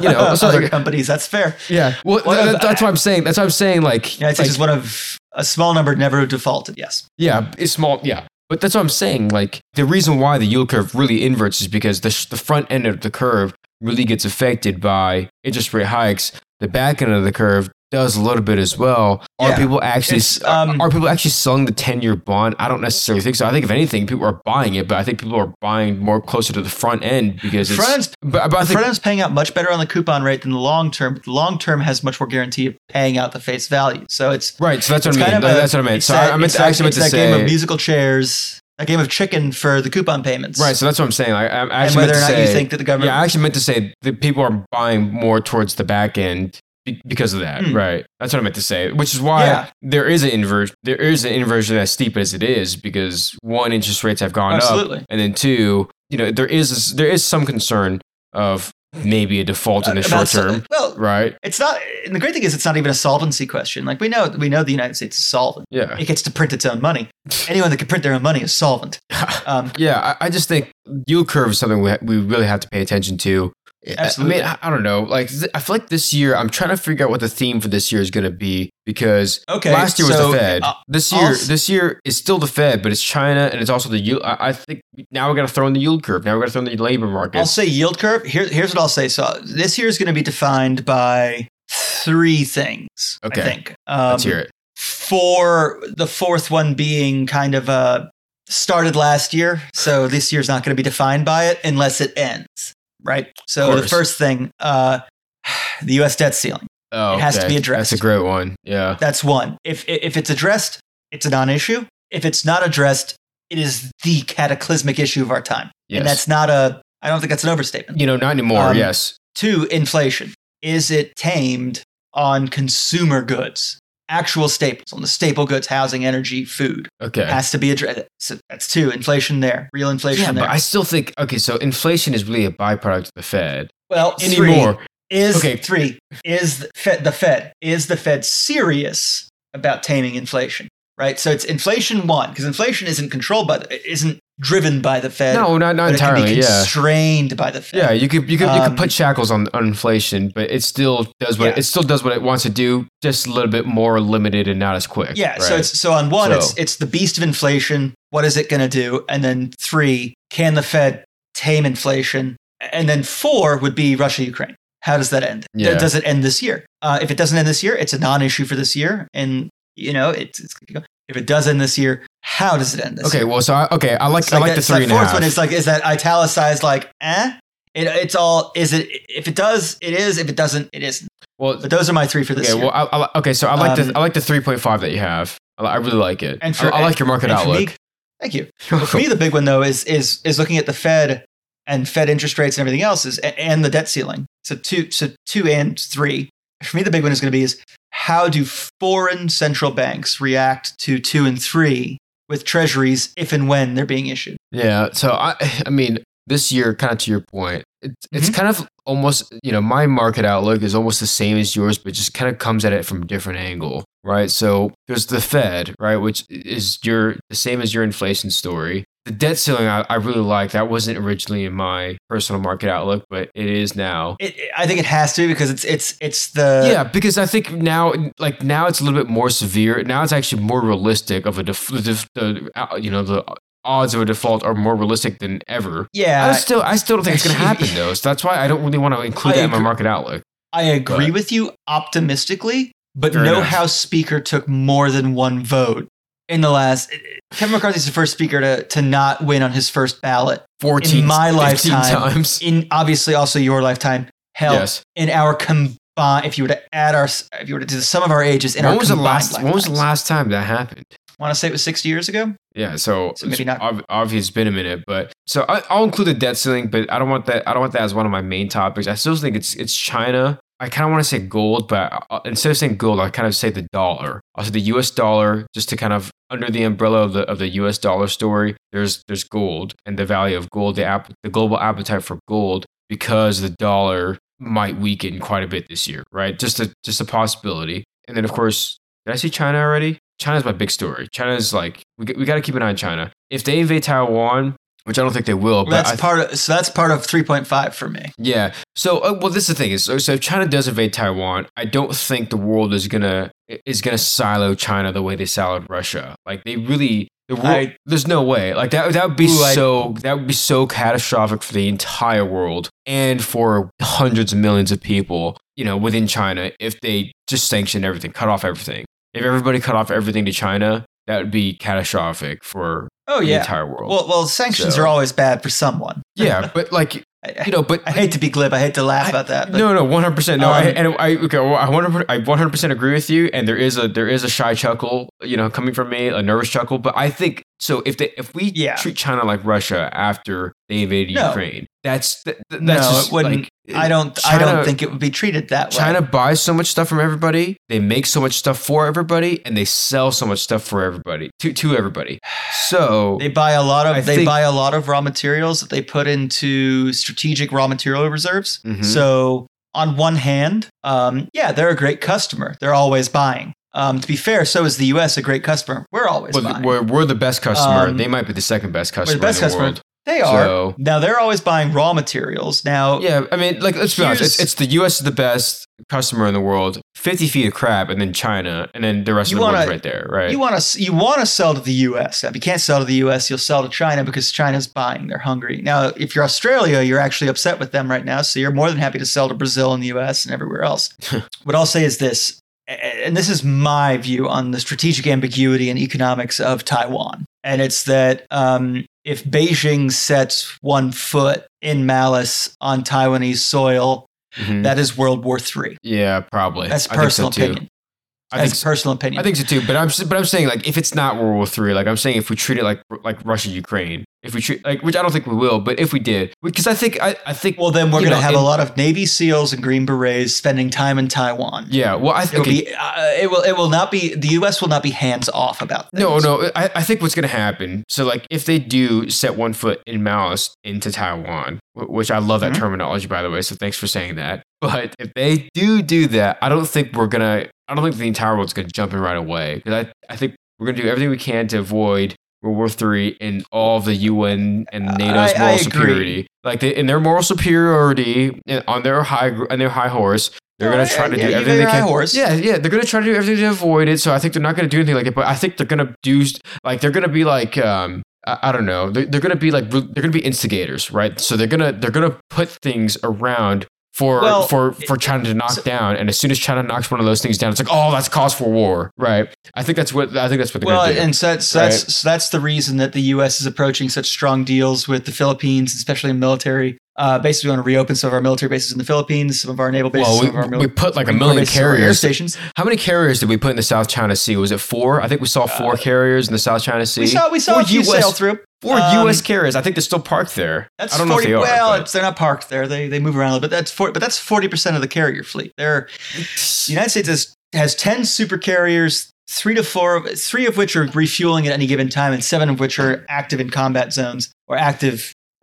you know, other like, companies, that's fair. Yeah. Well, what that, of, that's what I'm saying. That's what I'm saying. Like, yeah, it's like, just one of a small number never defaulted. Yes. Yeah. It's small. Yeah. But that's what I'm saying. Like, the reason why the yield curve really inverts is because the, the front end of the curve really gets affected by interest rate hikes. The back end of the curve does a little bit as well. Are yeah. people actually um, are people actually selling the ten-year bond? I don't necessarily think so. I think if anything, people are buying it, but I think people are buying more closer to the front end because it's... Front, but, but I think, front end's paying out much better on the coupon rate than the long term. The long term has much more guarantee of paying out the face value. So it's... Right, so that's what I mean. Kind of a, that's what I meant. So that, I meant to actually meant to that say... That game of musical chairs... A game of chicken for the coupon payments. Right, so that's what I'm saying. Like, I, I and whether or not say, you think that the government... Yeah, I actually meant to say that people are buying more towards the back end because of that, mm. right? That's what I meant to say, which is why yeah. there is an inversion. There is an inversion as steep as it is because one, interest rates have gone Absolutely. Up. And then two, you know, there is there is some concern of maybe a default in the uh, short term. Well, right. It's not, and the great thing is it's not even a solvency question. Like we know, we know the United States is solvent. Yeah. It gets to print its own money. Anyone that can print their own money is solvent. Um, yeah. I, I just think yield curve is something we, ha- we really have to pay attention to. Absolutely. I mean, I, I don't know. Like th- I feel like this year, I'm trying to figure out what the theme for this year is going to be because okay, last year was so, the Fed. Uh, this year, also, this year is still the Fed, but it's China and it's also the yield. I, I think now we're going to throw in the yield curve. Now we're going to throw in the labor market. I'll say yield curve. Here, here's what I'll say. So this year is going to be defined by three things. Okay. I think. Um, Let's hear it. Four, the fourth one being kind of a started last year. So this year's not going to be defined by it unless it ends. Right. So the first thing, uh, the U S debt ceiling. Oh, it has okay. to be addressed. That's a great one. Yeah. That's one. If if it's addressed, it's a non-issue. If it's not addressed, it is the cataclysmic issue of our time. Yes. And that's not a, I don't think that's an overstatement. You know, not anymore. Um, yes. Two, inflation. Is it tamed on consumer goods? Actual staples on the staple goods, housing, energy, food. Okay. Has to be addressed. So that's two, inflation there, real inflation yeah, there. But I still think, okay, so inflation is really a byproduct of the Fed. Well, anymore. Three is, okay. three, is the Fed, the Fed, is the Fed serious about taming inflation, right? So it's inflation one, because inflation isn't controlled by, the, it isn't driven by the Fed. No, not, not entirely, yeah. It can be constrained yeah. by the Fed. Yeah, you could, you could, um, you could put shackles on, on inflation, but it still does what yeah. it still does what it wants to do, just a little bit more limited and not as quick. Yeah, right? so it's so on one, so. it's it's the beast of inflation. What is it going to do? And then three, can the Fed tame inflation? And then four would be Russia, Ukraine. How does that end? Yeah. Does it end this year? Uh, if it doesn't end this year, it's a non-issue for this year, and you know it's. it's If it does end this year, how does it end this okay, year? Okay, well, so I, okay, I like, like I like that, the three and a half. The fourth one is like, is that italicized like, eh? It, it's all, is it, if it does, it is, if it doesn't, it isn't. Well, but those are my three for this okay, year. Well, I, I, okay, so I like um, the I like the three point five that you have. I, I really like it. And for, I, I like your market outlook. Me, thank you. For me, the big one though is is is looking at the Fed and Fed interest rates and everything else is, and the debt ceiling. So two, so two and three. For me, the big one is going to be is, how do foreign central banks react to two and three with treasuries if and when they're being issued? Yeah. So, I I mean, this year, kind of to your point, it's, mm-hmm. it's kind of almost, you know, my market outlook is almost the same as yours, but just kind of comes at it from a different angle, right? So there's the Fed, right, which is your the same as your inflation story. The debt ceiling, I, I really like. That wasn't originally in my personal market outlook, but it is now. It, I think it has to because it's it's it's the yeah. Because I think now, like now, it's a little bit more severe. Now it's actually more realistic of a def, the, the you know the. odds of a default are more realistic than ever. Yeah. I still I still don't think it's going to happen, though. So that's why I don't really want to include I that agree. in my market outlook. I agree but. with you optimistically, but Fair no enough. House Speaker took more than one vote in the last... Kevin McCarthy's the first speaker to, to not win on his first ballot. fourteen In my lifetime. Times. In obviously also your lifetime. Hell, yes. in our... Com- uh, if you were to add our... If you were to do the sum of our ages in when our was the last lifetimes. When was the last time that happened? I want to say it was sixty years ago. Yeah, so, so maybe not. Ob- obviously, it's been a minute, but so I, I'll include the debt ceiling, but I don't want that. I don't want that as one of my main topics. I still think it's it's China. I kind of want to say gold, but I, instead of saying gold, I kind of say the dollar. I'll say the U S dollar, just to kind of under the umbrella of the of the U S dollar story. There's there's gold and the value of gold, the app, the global appetite for gold, because the dollar might weaken quite a bit this year, right? Just a just a possibility. And then of course, did I see China already? China's my big story. China's like, we we got to keep an eye on China. If they invade Taiwan, which I don't think they will, but that's I, part of so that's part of three point five for me. Yeah. So uh, well, this is the thing is so, so if China does invade Taiwan, I don't think the world is gonna is gonna silo China the way they siloed Russia. Like they really, the world, I, there's no way. Like that that would be ooh, so I, that would be so catastrophic for the entire world and for hundreds of millions of people, you know, within China if they just sanctioned everything, cut off everything. If everybody cut off everything to China, that would be catastrophic for oh, yeah. the entire world. Well, well, sanctions so. are always bad for someone. Yeah, but like, you know, but I hate to be glib. I hate to laugh I, about that. But, no, no, one hundred percent. No, um, I, and I, okay, well, I one hundred percent agree with you. And there is a there is a shy chuckle, you know, coming from me, a nervous chuckle. But I think so. If they if we yeah. treat China like Russia after they invaded no. Ukraine, that's th- th- that's no, just it wouldn't. Like, I don't China, I don't think it would be treated that way. China buys so much stuff from everybody, they make so much stuff for everybody, and they sell so much stuff for everybody, to to everybody. So they buy a lot of I they think, buy a lot of raw materials that they put into strategic raw material reserves. Mm-hmm. So on one hand, um, yeah, they're a great customer. They're always buying. Um, to be fair, so is the U S a great customer. We're always well, buying. We're, we're the best customer. Um, they might be the second best customer the best in the customer. world. They are. So, now, they're always buying raw materials. Now, yeah, I mean, like, let's be honest. It's, it's the U S is the best customer in the world, fifty feet of crap, and then China, and then the rest of the world's right there, right? You want to you want to sell to the U S. If you can't sell to the U S, you'll sell to China because China's buying. They're hungry. Now, if you're Australia, you're actually upset with them right now, so you're more than happy to sell to Brazil and the U S and everywhere else. What I'll say is this, and this is my view on the strategic ambiguity and economics of Taiwan, and it's that... Um, If Beijing sets one foot in malice on Taiwanese soil, mm-hmm. that is World War Three. Yeah, probably. That's personal I think so opinion. Too. I That's think so. personal opinion. I think so too. But I'm but I'm saying like if it's not World War Three, like I'm saying if we treat it like like Russia Ukraine, if we treat like which I don't think we will, but if we did, because I think I, I think well then we're gonna know, have in, a lot of Navy SEALs and Green Berets spending time in Taiwan. Yeah, well I think okay. uh, it will it will not be the U S will not be hands off about things. No, no, I, I think what's gonna happen. So like if they do set one foot in malice into Taiwan, which I love that mm-hmm. terminology by the way. So thanks for saying that. But if they do do that, I don't think we're gonna. I don't think the entire world's gonna jump in right away because I I think we're gonna do everything we can to avoid World War Three and all of the U N and NATO's I, moral I superiority, like they, in their moral superiority on their high on their high horse, they're gonna try to yeah, do yeah, everything they can. Horse. Yeah, yeah, they're gonna try to do everything to avoid it. So I think they're not gonna do anything like it, but I think they're gonna do like they're gonna be like um I, I don't know they're, they're gonna be like they're gonna be instigators, right? So they're gonna they're gonna put things around. For, well, for for China to knock so, down, and as soon as China knocks one of those things down, it's like, oh, that's cause for war, right? I think that's what I think that's what they're well, going to do. Well, and so that's right? that's so that's the reason that the U S is approaching such strong deals with the Philippines, especially in military. Uh, basically, we want to reopen some of our military bases in the Philippines, some of our naval bases. Well, we, some of our mil- we put like a million carriers. Stations. How many carriers did we put in the South China Sea? Was it four? I think we saw four uh, carriers in the South China Sea. We saw we saw four a few U S, sail through. Four um, U S carriers. I think they're still parked there. That's I don't forty, know if they are. Well, it's, they're not parked there. They they move around a little bit. That's forty, but that's forty percent of the carrier fleet. They're, the United States has has ten super carriers. Three to four, of, three of which are refueling at any given time, and seven of which are active in combat zones or active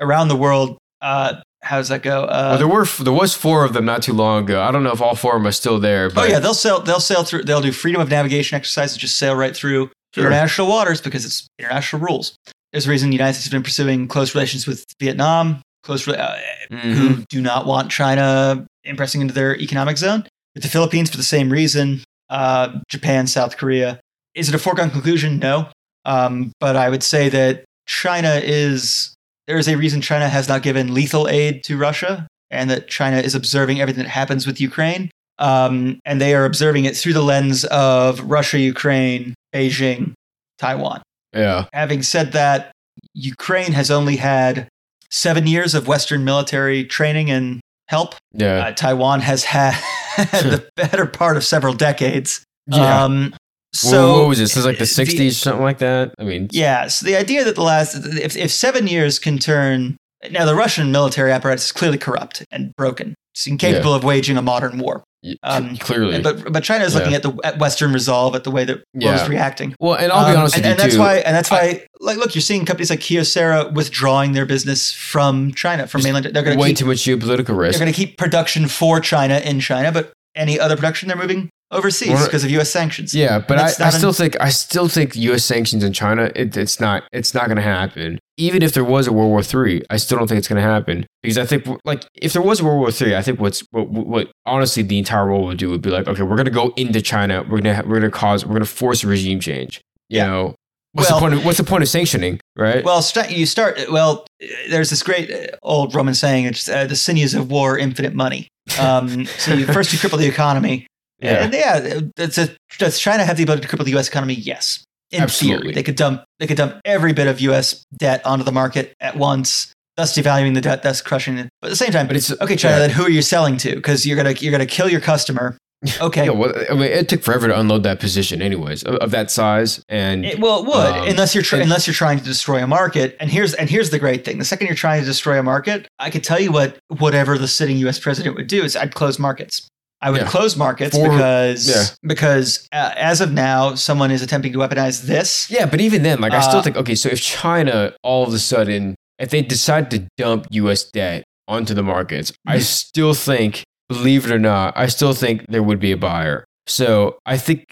around the world. Uh, How's that go? Uh, well, there were there was four of them not too long ago. I don't know if all four of them are still there. But oh yeah, they'll sail they'll sail through. They'll do freedom of navigation exercises, just sail right through sure. international waters because it's international rules. There's a reason the United States has been pursuing close relations with Vietnam, close uh, mm-hmm. who do not want China impressing into their economic zone. With the Philippines for the same reason. Uh, Japan, South Korea. Is it a foregone conclusion? No, um, but I would say that China is. There is a reason China has not given lethal aid to Russia, and that China is observing everything that happens with Ukraine. Um, and they are observing it through the lens of Russia, Ukraine, Beijing, Taiwan. Yeah. Having said that, Ukraine has only had seven years of Western military training and help. Yeah. Uh, Taiwan has had the better part of several decades. Yeah. Um, So well, what was it? This is like the sixties, the, something like that. I mean, yeah. So the idea that the last, if, if seven years can turn, now the Russian military apparatus is clearly corrupt and broken. It's incapable yeah. of waging a modern war. Um, clearly, but but China is yeah. looking at the at Western resolve, at the way that yeah. was reacting. Well, and I'll um, be honest and, with you and that's too. why, and that's why, I, like, look, you're seeing companies like Kyocera withdrawing their business from China, from mainland. They're going to way keep, too much geopolitical risk. They're going to keep production for China in China, but any other production they're moving overseas because of U S sanctions. Yeah, but I, I still an, think I still think U S sanctions in China. It, it's not it's not going to happen. Even if there was a World War Three, I still don't think it's going to happen because I think like if there was a World War Three, I think what's what, what honestly the entire world would do would be like, okay, we're going to go into China. We're going to we're going to cause we're going to force a regime change. You yeah. know what's well, the point? Of, what's the point of sanctioning? Right. Well, st- you start. Well, there's this great old Roman saying: "It's uh, the sinews of war, infinite money." Um, so you, first you cripple the economy. Yeah, and yeah. That's a, does China have the ability to cripple the U S economy? Yes, in absolutely. Theory, they could dump they could dump every bit of U S debt onto the market at once, thus devaluing the debt, thus crushing it. But at the same time, but it's okay, China. Yeah. Then who are you selling to? Because you're gonna you're gonna kill your customer. Okay. Yeah, well, I mean, it took forever to unload that position, anyways, of, of that size. And it, well, it would um, unless you're tra- and, unless you're trying to destroy a market. And here's and here's the great thing: the second you're trying to destroy a market, I could tell you what whatever the sitting U S president would do is I'd close markets. I would yeah. close markets For, because yeah. because uh, as of now, someone is attempting to weaponize this. Yeah, but even then, like I still uh, think, okay, so if China all of a sudden, if they decide to dump U S debt onto the markets, I still think, believe it or not, I still think there would be a buyer. So I think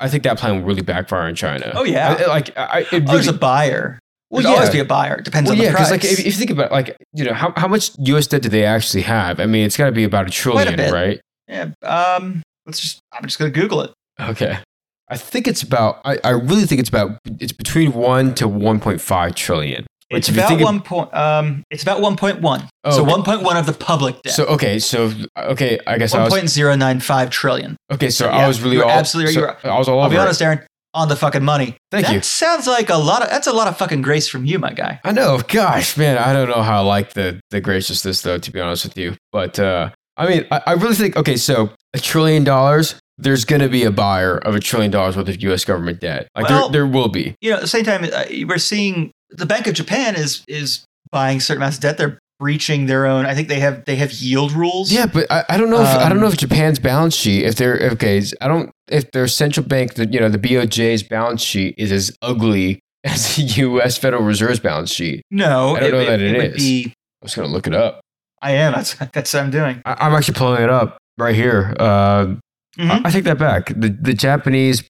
I think that plan will really backfire in China. Oh yeah, I, like I, it really, oh, there's a buyer. Well, there'd yeah. always be a buyer. It depends well, on yeah, the price. Like, if, if you think about it, like you know how how much U S debt do they actually have? I mean, it's got to be about a trillion, a right? Yeah, um, let's just, I'm just going to Google it. Okay. I think it's about, I, I really think it's about, it's between one to one point five trillion. It's about one point one. Um, it's about one point one. Oh, so okay. one point one of the public debt. So, okay. So, okay. I guess I was. one point zero nine five trillion. Okay. So, so yeah, I was really all. Absolutely. So I was all over I'll be honest, Aaron. On the fucking money. Thank that you. That sounds like a lot of, that's a lot of fucking grace from you, my guy. I know. Gosh, man. I don't know how I like the, the graciousness though, to be honest with you. But, uh. I mean, I, I really think, okay, so a trillion dollars, there's going to be a buyer of a trillion dollars worth of U S government debt. Like well, there, there will be. You know, at the same time, uh, we're seeing the Bank of Japan is is buying certain amounts of debt. They're breaching their own. I think they have they have yield rules. Yeah, but I, I don't know. If, um, I don't know if Japan's balance sheet, if they're okay, I don't if their central bank, the, you know, the B O J's balance sheet is as ugly as the U S Federal Reserve's balance sheet. No, I don't it, know it, that it, it is. Would be, I'm just going to look it up. I am. That's that's what I'm doing. I, I'm actually pulling it up right here. Uh, mm-hmm. I, I take that back. The the Japanese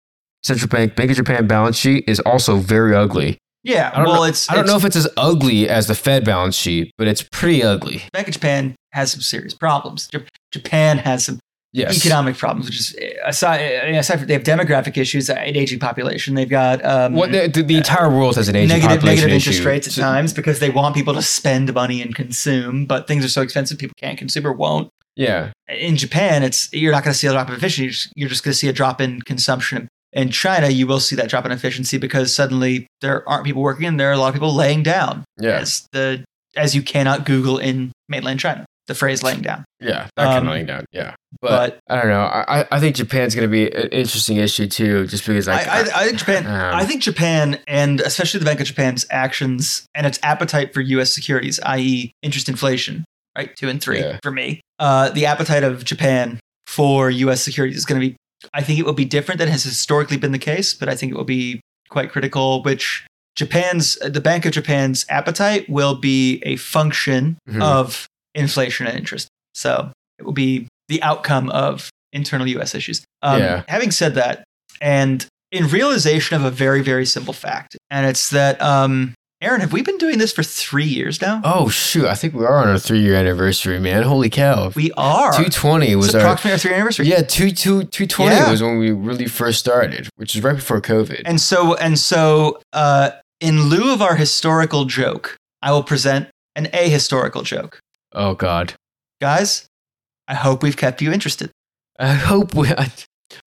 central bank, Bank of Japan balance sheet is also very ugly. Yeah. I don't well, know, it's. I don't it's, know if it's as ugly as the Fed balance sheet, but it's pretty ugly. Bank of Japan has some serious problems. Japan has some yes. economic problems, which is aside. Aside from they have demographic issues, an aging population. They've got um, well, the, the interest. entire world has an aging negative, population negative interest issue. rates at so, times because they want people to spend money and consume, but things are so expensive people can't consume or won't. Yeah. In Japan, it's you're not going to see a drop in efficiency. You're just, just going to see a drop in consumption. In China, you will see that drop in efficiency because suddenly there aren't people working and there are a lot of people laying down. Yeah. As the as you cannot Google in mainland China. The phrase laying down. Yeah, that kind um, of laying down. Yeah. But, but I don't know. I, I think Japan's going to be an interesting issue too, just because like, I, I, I think Japan, um, I think Japan and especially the Bank of Japan's actions and its appetite for U S securities, that is interest inflation, right? Two and three yeah. for me. Uh, the appetite of Japan for U S securities is going to be, I think it will be different than has historically been the case, but I think it will be quite critical, which Japan's, the Bank of Japan's appetite will be a function mm-hmm. of inflation and interest. So it will be the outcome of internal U S issues. Um, yeah. Having said that, and in realization of a very, very simple fact, and it's that, um, Aaron, have we been doing this for three years now? Oh, shoot. I think we are on our three-year anniversary, man. Holy cow. We are. two twenty was our... approximately our three-year anniversary. Yeah, two, two, two twenty yeah. was when we really first started, which is right before COVID. And so, and so uh, in lieu of our historical joke, I will present an ahistorical joke. Oh, God. Guys, I hope we've kept you interested. I hope we... I,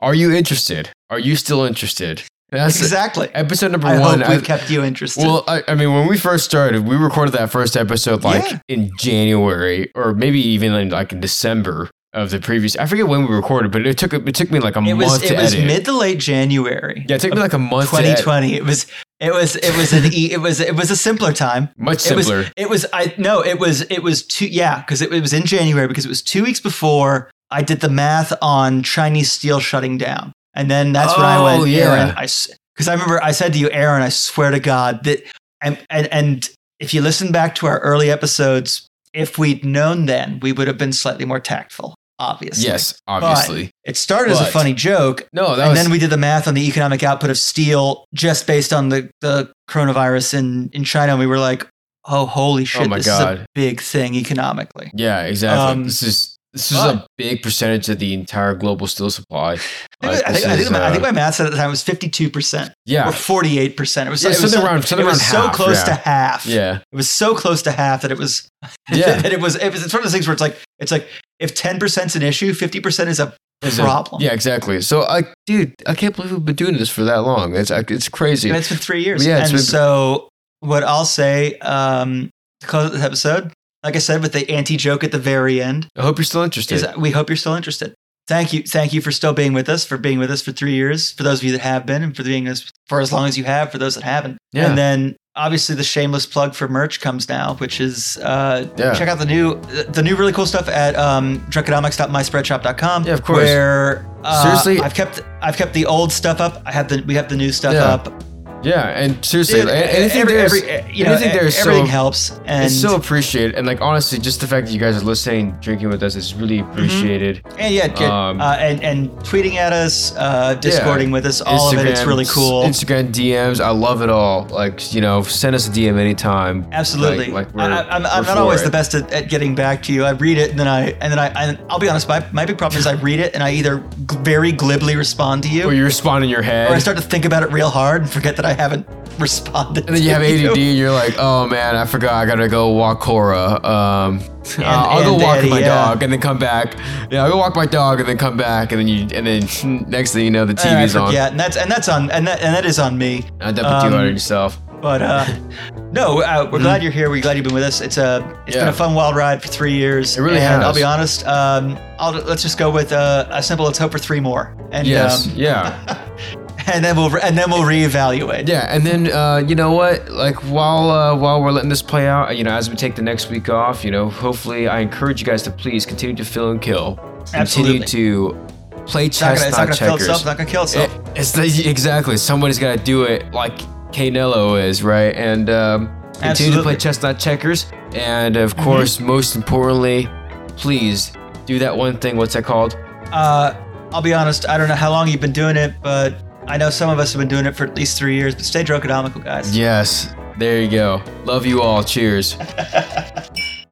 are you interested? Are you still interested? That's exactly. Episode number I one. I hope we've I, kept you interested. Well, I, I mean, when we first started, we recorded that first episode like yeah. in January or maybe even in, like in December of the previous. I forget when we recorded, but it took it took me like a it month was, to edit. It was mid to late January. Yeah, it took me like a month. twenty twenty. To it was it was it was an e, it was it was a simpler time. Much simpler. It was, it was I no it was it was two yeah because it, it was in January because it was two weeks before I did the math on Chinese steel shutting down. And then that's oh, when I went, yeah. Aaron, because I, I remember I said to you, Aaron, I swear to God that, and, and and if you listen back to our early episodes, if we'd known then, we would have been slightly more tactful, obviously. Yes, obviously. But it started but, as a funny joke. No, that and was, then we did the math on the economic output of steel just based on the, the coronavirus in, in China. And we were like, oh, holy shit, oh my this God. is a big thing economically. Yeah, exactly. Um, this is... This is a big percentage of the entire global steel supply. Like, I, think, I, think is, my, uh, I think my math said at the time was fifty-two percent. Yeah. Or forty-eight percent. It was, yeah, it was, so, around, so, it was half, so close yeah. to half. Yeah. It was so close to half that it was, yeah. that it was, it was, it's one of those things where it's like, it's like if ten percent is an issue, fifty percent is a is problem. A, yeah, exactly. So I, dude, I can't believe we've been doing this for that long. It's, it's crazy. And it's been three years. Yeah, and been, so what I'll say, um, to close this episode, like I said, with the anti-joke at the very end. I hope you're still interested. Is, we hope you're still interested. Thank you. Thank you for still being with us, for being with us for three years, for those of you that have been, and for being us for as long as you have, for those that haven't. Yeah. And then, obviously, the shameless plug for merch comes now, which is uh, yeah. check out the new the new really cool stuff at um, drunkenomics dot my spread shop dot com. Yeah, of course. Where uh, seriously, I've kept I've kept the old stuff up. I have the we have the new stuff yeah. up. Yeah, and seriously, Dude, anything every, there's, every, you know, anything there's everything so, helps, and it's so appreciated. And like honestly, just the fact that you guys are listening, drinking with us is really appreciated. Mm-hmm. And yeah, um, uh, and and tweeting at us, uh, discording yeah, with us, all Instagram, of it, it's really cool. Instagram D Ms, I love it all. Like you know, send us a D M anytime. Absolutely. Like, like we're, I, I'm, we're I'm not always it. the best at, at getting back to you. I read it and then I and then I and I'll be honest. My my big problem is I read it and I either g- very glibly respond to you, or you respond in your head, or I start to think about it real hard and forget that I haven't responded. And then you have A D D you. and you're like, oh man, I forgot. I got to go walk Cora. Um, and, uh, I'll go walk Eddie, my yeah. dog and then come back. Yeah, I'll go walk my dog and then come back. And then you, and then next thing you know, the T V's on. Yeah. And that's, and that's on, and that, and that is on me. I definitely um, do it on yourself. But uh, no, uh, we're mm. glad you're here. We're glad you've been with us. It's a, it's yeah. been a fun, wild ride for three years. It really and has. I'll be honest. Um, I'll, let's just go with uh, a simple, let's hope for three more. And yes. Um, yeah. And then we'll and then we'll reevaluate. Yeah, and then uh, you know what? Like while uh, while we're letting this play out, you know, as we take the next week off, you know, hopefully I encourage you guys to please continue to fill and kill. Absolutely. Continue to play chess, not checkers. It's not gonna fill itself. It's not gonna kill itself. It, it's the, exactly. Somebody's gotta do it, like Canelo is, right? And um, continue Absolutely. to play chess, not checkers. And of course, mm-hmm. most importantly, please do that one thing. What's that called? Uh, I'll be honest. I don't know how long you've been doing it, but I know some of us have been doing it for at least three years, but stay drunkenomical, guys. Yes. There you go. Love you all. Cheers.